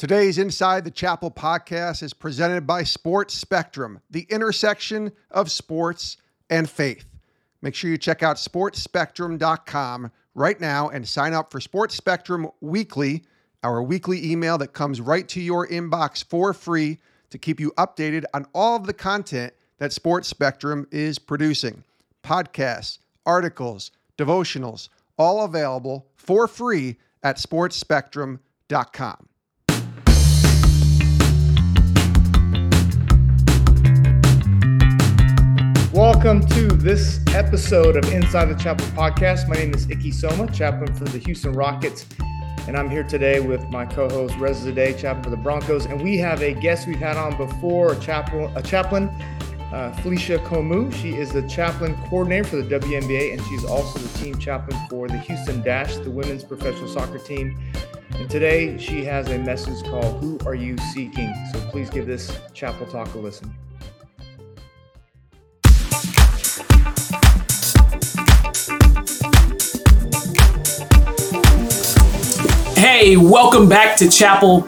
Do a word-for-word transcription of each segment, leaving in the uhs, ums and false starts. Today's Inside the Chapel podcast is presented by Sports Spectrum, the intersection of sports and faith. Make sure you check out sports spectrum dot com right now and sign up for Sports Spectrum Weekly, our weekly email that comes right to your inbox for free to keep you updated on all of the content that Sports Spectrum is producing. Podcasts, articles, devotionals, all available for free at sports spectrum dot com. Welcome to this episode of Inside the Chapel Podcast. My name is Iki Soma, chaplain for the Houston Rockets, and I'm here today with my co-host Reza Zadeh, chaplain for the Broncos, and we have a guest we've had on before, a chaplain, a chaplain uh, Felicia Komu. She is the chaplain coordinator for the W N B A, and she's also the team chaplain for the Houston Dash, the women's professional soccer team. And today she has a message called, "Who Are You Seeking?" So please give this chapel talk a listen. Hey, welcome back to Chapel.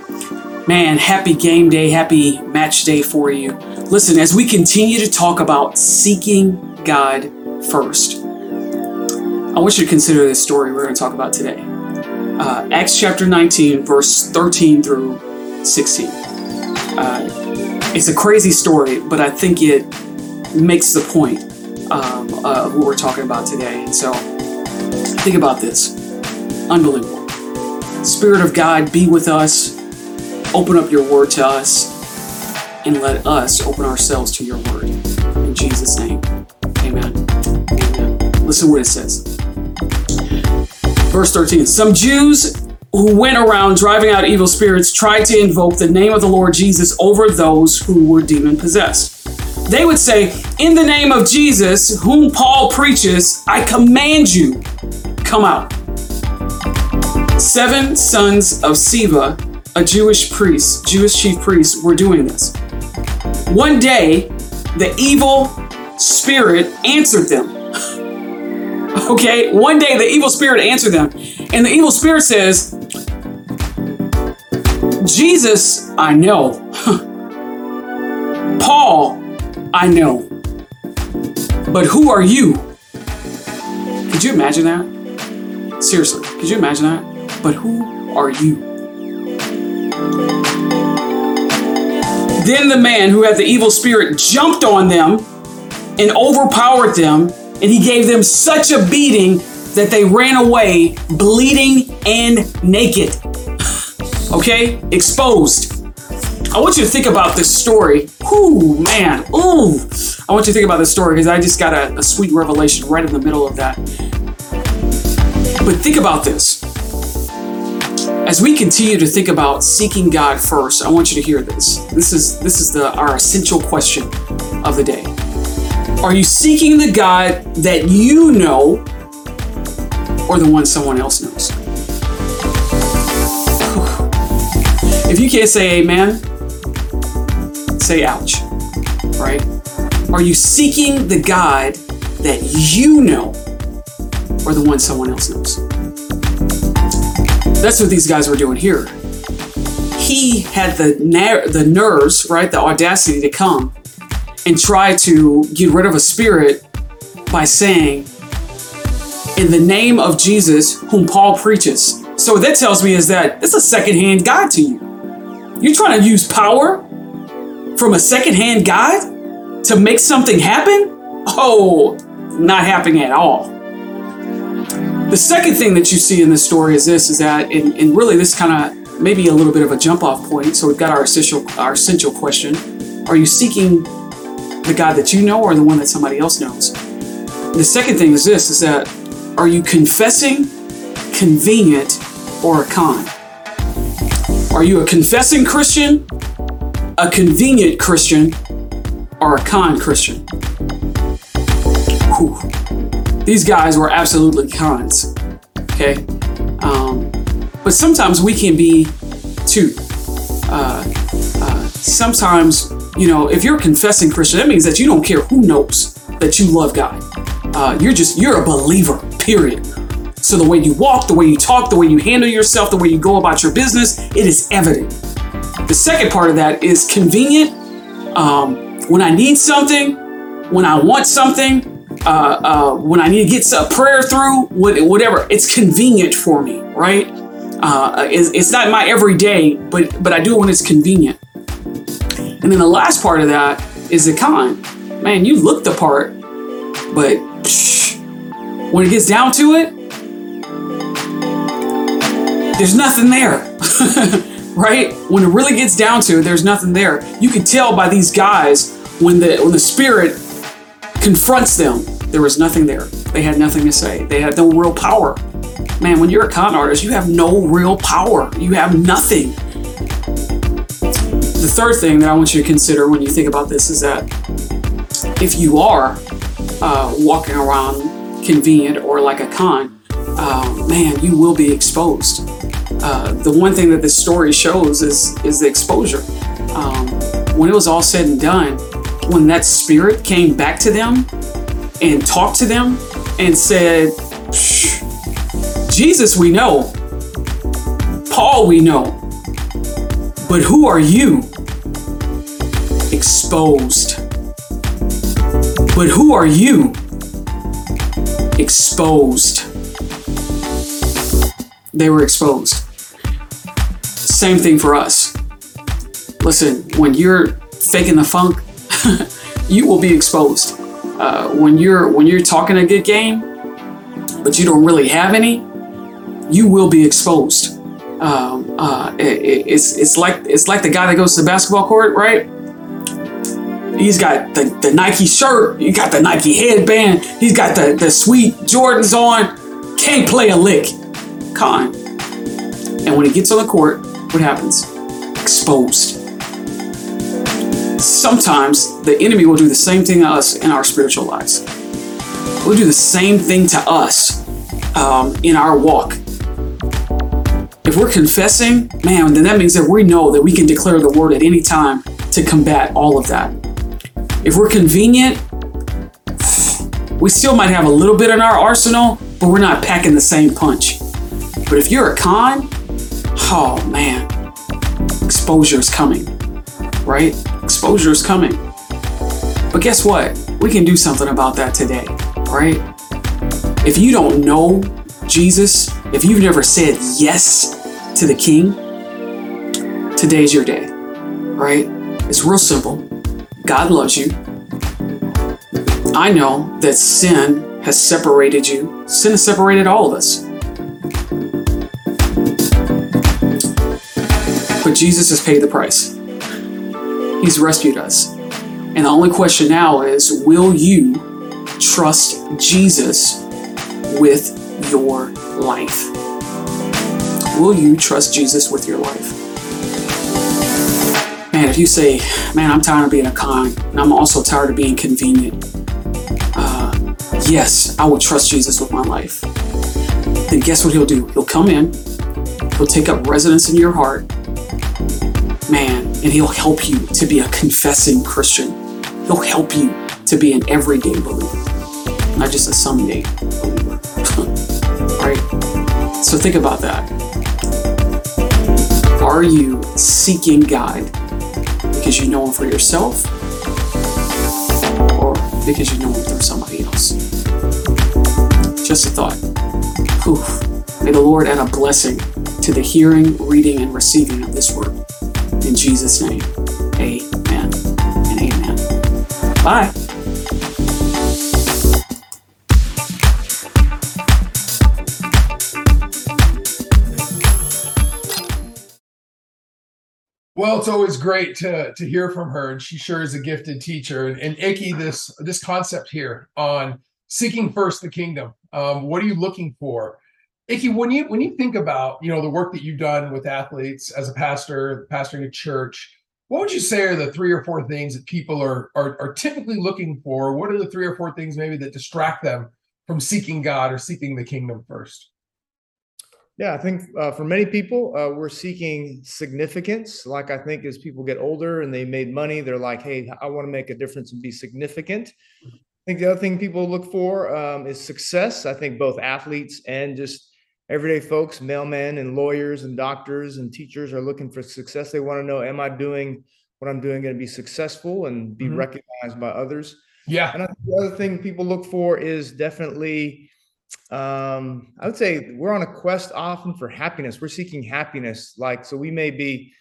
Man, happy game day, happy match day for you. Listen, as we continue to talk about seeking God first, I want you to consider this story we're going to talk about today. Uh, Acts chapter nineteen, verse thirteen through sixteen. Uh, it's a crazy story, but I think it makes the point um, of what we're talking about today. And so think about this. Unbelievable. Spirit of God, be with us, open up your word to us, and let us open ourselves to your word. In Jesus' name, amen. Amen. Listen to what it says. Verse thirteen, some Jews who went around driving out evil spirits tried to invoke the name of the Lord Jesus over those who were demon-possessed. They would say, in the name of Jesus, whom Paul preaches, I command you, come out. Seven sons of Sceva, a Jewish priest, Jewish chief priest, were doing this. One day, the evil spirit answered them. Okay, one day the evil spirit answered them. And the evil spirit says, Jesus, I know. Paul, I know. But who are you? Could you imagine that? Seriously, could you imagine that? But who are you? Then the man who had the evil spirit jumped on them and overpowered them, and he gave them such a beating that they ran away bleeding and naked. Okay? Exposed. I want you to think about this story. Ooh, man. Ooh. I want you to think about this story because I just got a, a sweet revelation right in the middle of that. But think about this. As we continue to think about seeking God first, I want you to hear this. This is this is the our essential question of the day. Are you seeking the God that you know or the one someone else knows? If you can't say amen, say ouch, right? Are you seeking the God that you know or the one someone else knows? That's what these guys were doing here. He had the ner- the nerves, right, the audacity to come and try to get rid of a spirit by saying, in the name of Jesus, whom Paul preaches. So what that tells me is that it's a secondhand God to you. You're trying to use power from a secondhand God to make something happen? Oh, not happening at all. The second thing that you see in this story is this, is that, and, and really this kind of maybe a little bit of a jump off point. So we've got our essential, our essential question. Are you seeking the God that you know or the one that somebody else knows? The second thing is this, is that, are you confessing, convenient, or a con? Are you a confessing Christian, a convenient Christian, or a con Christian? Whew. These guys were absolutely cons, okay? Um, but sometimes we can be too. Uh, uh, sometimes, you know, if you're a confessing Christian, that means that you don't care who knows that you love God. Uh, you're just, you're a believer, period. So the way you walk, the way you talk, the way you handle yourself, the way you go about your business, it is evident. The second part of that is convenient. Um, when I need something, when I want something, uh, uh, when I need to get a prayer through, whatever, it's convenient for me, right? Uh, it's, it's not my everyday, but but I do it when it's convenient. And then the last part of that is the con. Man, you look the part, but psh, when it gets down to it, there's nothing there, right? When it really gets down to it, there's nothing there. You can tell by these guys when the when the spirit confronts them, there was nothing there. They had nothing to say. They had no real power. Man, when you're a con artist, you have no real power. You have nothing. The third thing that I want you to consider when you think about this is that if you are uh, walking around convenient or like a con, uh, man, you will be exposed. Uh, the one thing that this story shows is, is the exposure. Um, when it was all said and done, when that spirit came back to them and talked to them and said, Jesus, we know. Paul, we know. But who are you? Exposed. But who are you? Exposed. They were exposed. Same thing for us. Listen, when you're faking the funk, you will be exposed. Uh, when you're when you're talking a good game, but you don't really have any, you will be exposed. Um, uh, it, it's it's like it's like the guy that goes to the basketball court, right? He's got the, the Nike shirt, you got the Nike headband, he's got the, the sweet Jordans on, can't play a lick. Con. And when he gets on the court, what happens? Exposed. Sometimes the enemy will do the same thing to us in our spiritual lives. We'll do the same thing to us um, in our walk. If we're confessing, man, then that means that we know that we can declare the word at any time to combat all of that. If we're convenient, we still might have a little bit in our arsenal, but we're not packing the same punch. But if you're a con, oh man, exposure is coming, right? Exposure is coming. But guess what? We can do something about that today, right? If you don't know Jesus, if you've never said yes to the King, today's your day, right? It's real simple. God loves you. I know that sin has separated you. Sin has separated all of us. But Jesus has paid the price. He's rescued us. And the only question now is, will you trust Jesus with your life? Will you trust Jesus with your life? Man, if you say, man, I'm tired of being a con, and I'm also tired of being convenient. Uh, yes, I will trust Jesus with my life. Then guess what he'll do? He'll come in. He'll take up residence in your heart. Man, and he'll help you to be a confessing Christian. He'll help you to be an everyday believer, not just a someday believer, right? So think about that. Are you seeking God because you know him for yourself or because you know him through somebody else? Just a thought. Oof. May the Lord add a blessing to the hearing, reading, and receiving of this word. In Jesus' name, amen and amen. Bye. Well, it's always great to, to hear from her, and she sure is a gifted teacher. And, and Iki, this, this concept here on seeking first the kingdom, um, what are you looking for? Iki, when you when you think about, you know, the work that you've done with athletes as a pastor, pastoring a church, what would you say are the three or four things that people are, are are typically looking for? What are the three or four things maybe that distract them from seeking God or seeking the kingdom first? Yeah, I think uh, for many people, uh, we're seeking significance. Like, I think as people get older and they made money, they're like, hey, I want to make a difference and be significant. I think the other thing people look for um, is success. I think both athletes and just everyday folks, mailmen and lawyers and doctors and teachers are looking for success. They want to know, am I doing what I'm doing going to be successful and be mm-hmm. recognized by others? Yeah. And I think the other thing people look for is definitely, um, I would say we're on a quest often for happiness. We're seeking happiness. Like, so we may be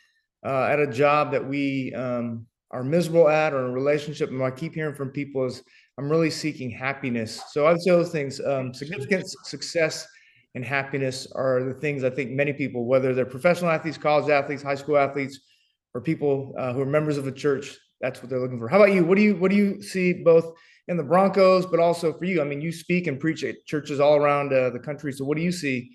uh, at a job that we um, are miserable at, or a relationship. And what I keep hearing from people is, I'm really seeking happiness. So I would say those things, um, significant success and happiness are the things I think many people, whether they're professional athletes, college athletes, high school athletes, or people uh, who are members of a church, that's what they're looking for. How about you? What do you, what do you see both in the Broncos, but also for you? I mean, you speak and preach at churches all around uh, the country. So what do you see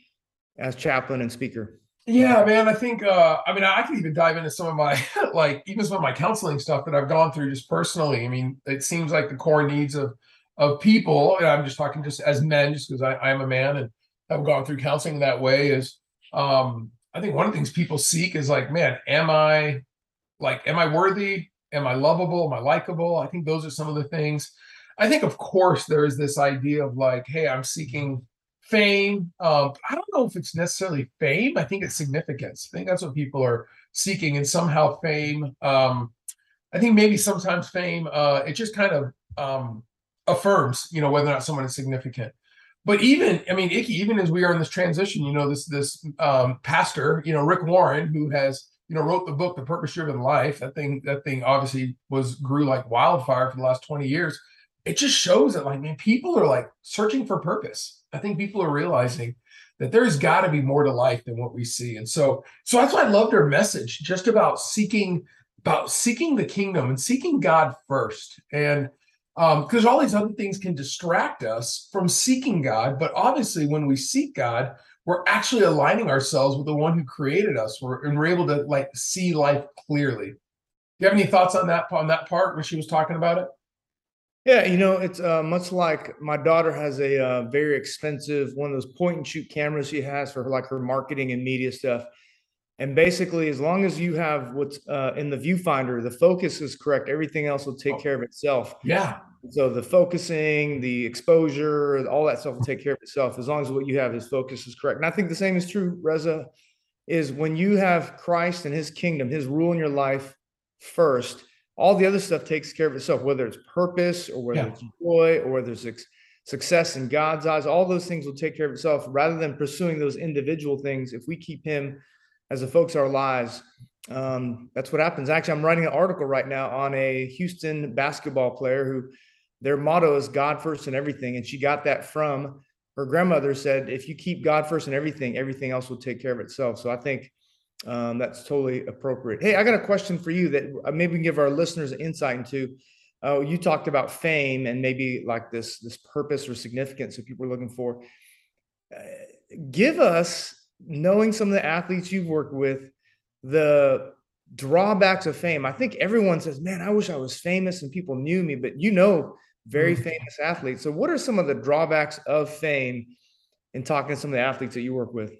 as chaplain and speaker? Yeah, man, I think, uh, I mean, I could even dive into some of my, like, even some of my counseling stuff that I've gone through just personally. I mean, it seems like the core needs of of people, and I'm just talking just as men, just because I'm a man and I've gone through counseling that way, is um, I think one of the things people seek is like, man, am I, like, am I worthy? Am I lovable? Am I likable? I think those are some of the things. I think, of course, there is this idea of like, hey, I'm seeking fame. Um, I don't know if it's necessarily fame. I think it's significance. I think that's what people are seeking, and somehow fame. Um, I think maybe sometimes fame, uh, it just kind of um, affirms, you know, whether or not someone is significant. But even, I mean, Iki, even as we are in this transition, you know, this this um, pastor, you know, Rick Warren, who has, you know, wrote the book, The Purpose-Driven Life. That thing, that thing obviously was grew like wildfire for the last twenty years. It just shows that, like, man, people are like searching for purpose. I think people are realizing that there's got to be more to life than what we see. And so, so that's why I loved her message, just about seeking, about seeking the kingdom and seeking God first. And because um, all these other things can distract us from seeking God. But obviously, when we seek God, we're actually aligning ourselves with the one who created us. We're, and we're able to like see life clearly. Do you have any thoughts on that, on that part when she was talking about it? Yeah, you know, it's uh, much like my daughter has a uh, very expensive one of those point and shoot cameras she has for her, like her marketing and media stuff. And basically, as long as you have what's uh, in the viewfinder, the focus is correct. Everything else will take oh. care of itself. Yeah. So the focusing, the exposure, all that stuff will take care of itself as long as what you have is focus is correct. And I think the same is true, Reza, is when you have Christ and his kingdom, his rule in your life first, all the other stuff takes care of itself, whether it's purpose or whether yeah. it's joy or whether it's success in God's eyes. All those things will take care of itself rather than pursuing those individual things. If we keep him as the focus of our lives, um, that's what happens. Actually, I'm writing an article right now on a Houston basketball player who their motto is God first in everything. And she got that from her grandmother, said, if you keep God first in everything, everything else will take care of itself. So I think Um, that's totally appropriate. Hey, I got a question for you that maybe we can give our listeners an insight into. Uh, you talked about fame and maybe like this, this purpose or significance that people are looking for. Uh, give us, knowing some of the athletes you've worked with, the drawbacks of fame. I think everyone says, man, I wish I was famous and people knew me, but you know, very mm-hmm. famous athletes. So what are some of the drawbacks of fame in talking to some of the athletes that you work with?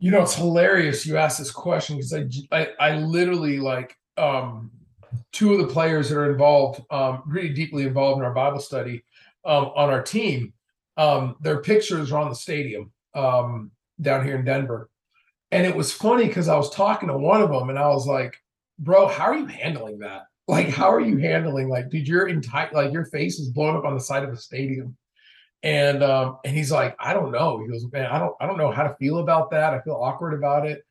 You know, it's hilarious you asked this question because I, I, I literally like um, two of the players that are involved, um, really deeply involved in our Bible study um, on our team. Um, their pictures are on the stadium um, down here in Denver. And it was funny because I was talking to one of them and I was like, bro, how are you handling that? Like, how are you handling? Like, dude, your entire like your face is blown up on the side of a stadium. And um, and he's like, I don't know. He goes, man, I don't, I don't know how to feel about that. I feel awkward about it.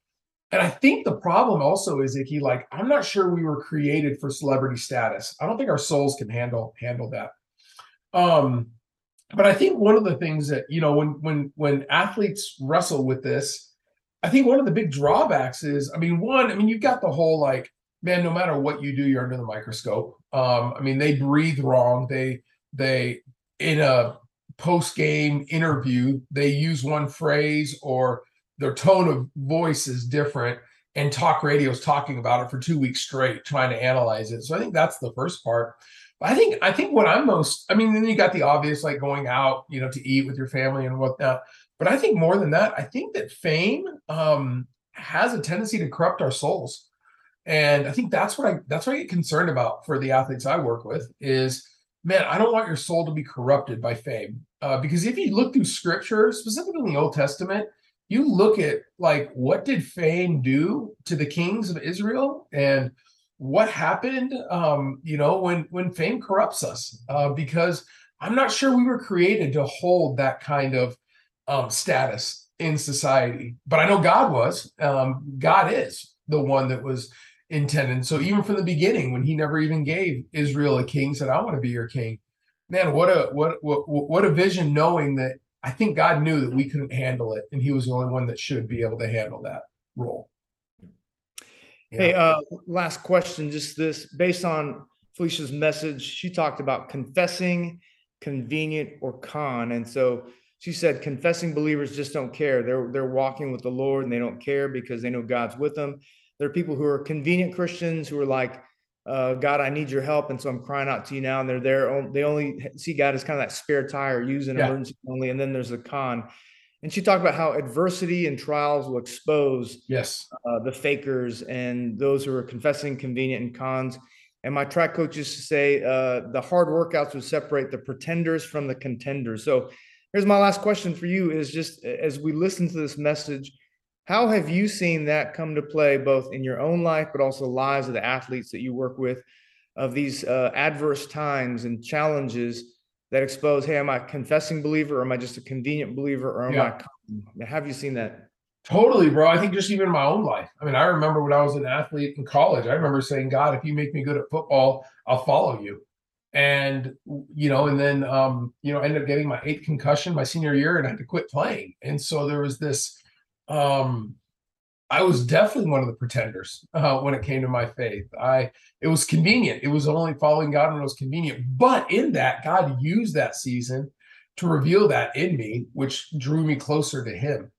And I think the problem also is, Iki, like, I'm not sure we were created for celebrity status. I don't think our souls can handle handle that. Um, but I think one of the things that, you know, when when when athletes wrestle with this, I think one of the big drawbacks is, I mean, one, I mean, you've got the whole like, man, no matter what you do, you're under the microscope. Um, I mean, they breathe wrong. They they in a post-game interview, they use one phrase or their tone of voice is different, and talk radio is talking about it for two weeks straight, trying to analyze it. So I think that's the first part. But I think I think what I'm most, I mean, then you got the obvious, like going out, you know, to eat with your family and whatnot. But I think more than that, I think that fame um, has a tendency to corrupt our souls, and I think that's what I that's what I get concerned about for the athletes I work with is. man, I don't want your soul to be corrupted by fame. Uh, because if you look through scripture, specifically in the Old Testament, you look at like, what did fame do to the kings of Israel? And what happened, um, you know, when, when fame corrupts us? Uh, because I'm not sure we were created to hold that kind of um, status in society. But I know God was. Um, God is the one that was intended. So even from the beginning, when he never even gave Israel a king, said, I want to be your king. Man, what a what what what a vision, knowing that I think God knew that we couldn't handle it, and he was the only one that should be able to handle that role. Yeah. Hey, uh, last question, just this, based on Felicia's message, she talked about confessing, convenient, or con. And so she said, confessing believers just don't care. They're, they're walking with the Lord, and they don't care because they know God's with them. There are people who are convenient Christians who are like, uh, God, I need your help. And so I'm crying out to you now. And they're there. They only see God as kind of that spare tire, using yeah. emergency only. And then there's a con. And she talked about how adversity and trials will expose yes. uh, the fakers and those who are confessing, convenient, and cons. And my track coach used to say, uh, the hard workouts would separate the pretenders from the contenders. So here's my last question for you is just, as we listen to this message, how have you seen that come to play both in your own life, but also lives of the athletes that you work with, of these uh, adverse times and challenges that expose, hey, am I a confessing believer, or am I just a convenient believer, or am yeah. I, have you seen that? Totally, bro. I think just even in my own life. I mean, I remember when I was an athlete in college, I remember saying, God, if you make me good at football, I'll follow you. And, you know, and then, um, you know, I ended up getting my eighth concussion my senior year, and I had to quit playing. And so there was this, um, I was definitely one of the pretenders uh, when it came to my faith. I, it was convenient. It was only following God when it was convenient. But in that, God used that season to reveal that in me, which drew me closer to him.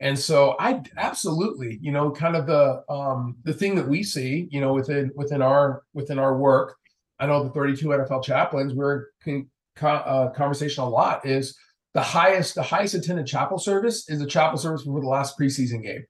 And so I absolutely, you know, kind of the, um, the thing that we see, you know, within, within our, within our work, I know the thirty-two N F L chaplains, we're in con- uh, conversation a lot, is the highest, the highest attended chapel service is the chapel service before the last preseason game.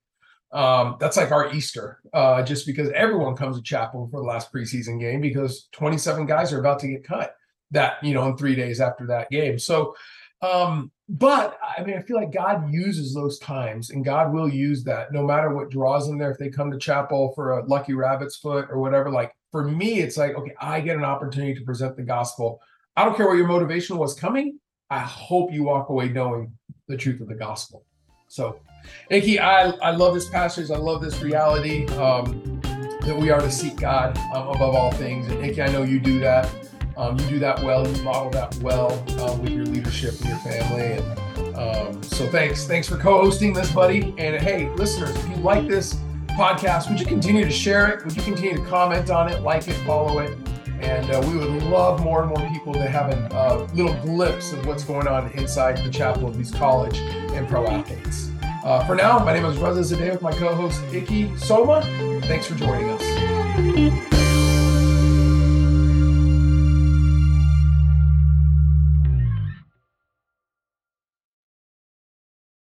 Um, that's like our Easter, uh, just because everyone comes to chapel for the last preseason game because twenty-seven guys are about to get cut that, you know, in three days after that game. So, um, but I mean, I feel like God uses those times, and God will use that no matter what draws them there. If they come to chapel for a lucky rabbit's foot or whatever, like, for me, it's like, okay, I get an opportunity to present the gospel. I don't care what your motivation was coming. I hope you walk away knowing the truth of the gospel. So, Iki, I, I love this passage. I love this reality um, that we are to seek God um, above all things. And Iki, I know you do that. Um, you do that well. You model that well uh, with your leadership and your family. And um, so thanks. Thanks for co-hosting this, buddy. And hey, listeners, if you like this podcast, would you continue to share it? Would you continue to comment on it, like it, follow it? And uh, we would love more and more people to have a uh, little glimpse of what's going on inside the chapel of these college and pro athletes. Uh, for now, my name is Reza Zadeh with my co-host Iki Soma. Thanks for joining us.